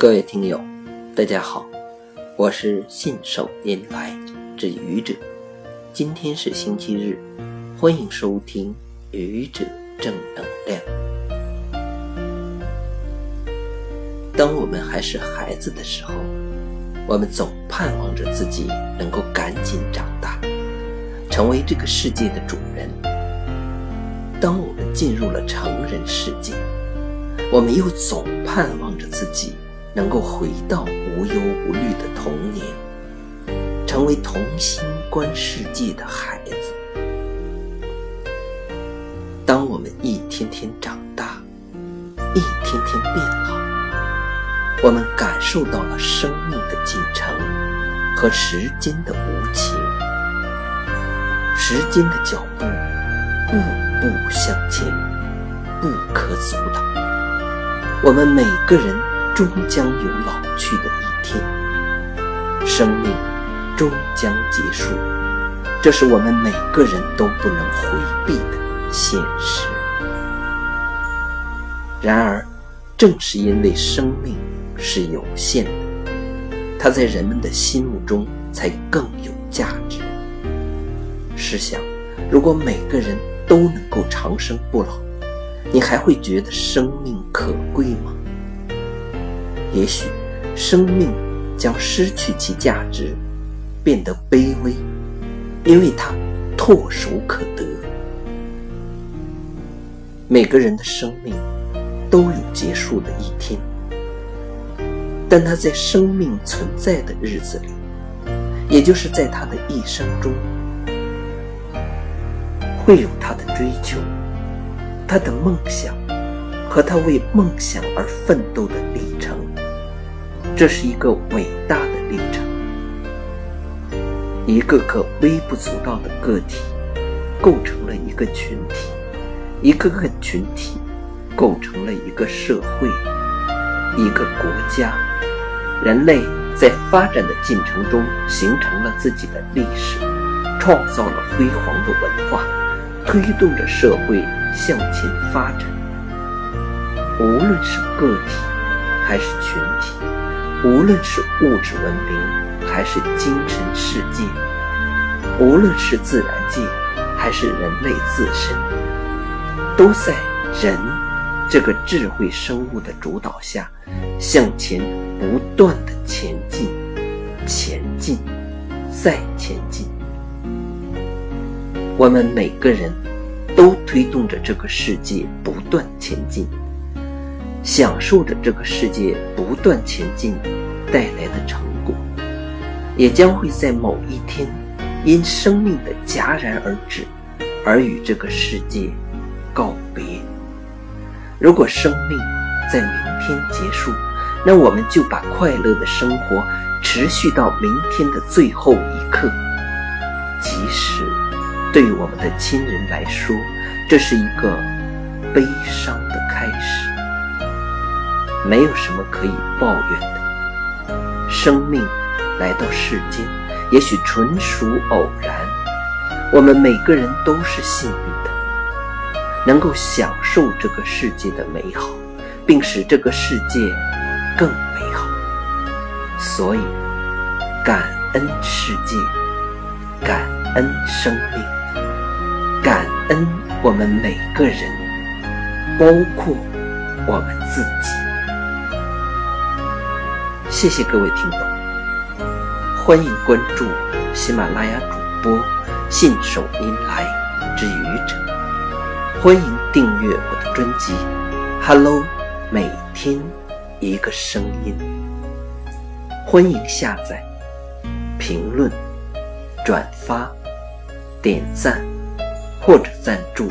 各位听友，大家好，我是信手拈来之愚者。今天是星期日，欢迎收听愚者正能量。当我们还是孩子的时候，我们总盼望着自己能够赶紧长大，成为这个世界的主人。当我们进入了成人世界，我们又总盼望着自己能够回到无忧无虑的童年，成为童心观世界的孩子。当我们一天天长大，一天天变老，我们感受到了生命的进程和时间的无情。时间的脚步步步向前，不可阻挡。我们每个人终将有老去的一天，生命终将结束，这是我们每个人都不能回避的现实。然而，正是因为生命是有限的，它在人们的心目中才更有价值。试想，如果每个人都能够长生不老，你还会觉得生命可贵吗？也许生命将失去其价值，变得卑微，因为它唾手可得。每个人的生命都有结束的一天，但他在生命存在的日子里，也就是在他的一生中，会有他的追求，他的梦想和他为梦想而奋斗的历程。这是一个伟大的历程，一个个微不足道的个体构成了一个群体，一个个群体构成了一个社会，一个国家。人类在发展的进程中形成了自己的历史，创造了辉煌的文化，推动着社会向前发展。无论是个体还是群体，无论是物质文明还是精神世界，无论是自然界还是人类自身，都在人这个智慧生物的主导下向前不断的前进，前进，再前进。我们每个人都推动着这个世界不断前进，享受着这个世界不断前进带来的成果，也将会在某一天因生命的戛然而止而与这个世界告别。如果生命在明天结束，那我们就把快乐的生活持续到明天的最后一刻。即使对于我们的亲人来说，这是一个悲伤的开始。没有什么可以抱怨的，生命来到世间也许纯属偶然，我们每个人都是幸运的，能够享受这个世界的美好，并使这个世界更美好。所以感恩世界，感恩生命，感恩我们每个人，包括我们自己。谢谢各位听友，欢迎关注喜马拉雅主播信手拈来之愚者，欢迎订阅我的专辑 Hello 每天一个声音，欢迎下载、评论、转发、点赞或者赞助。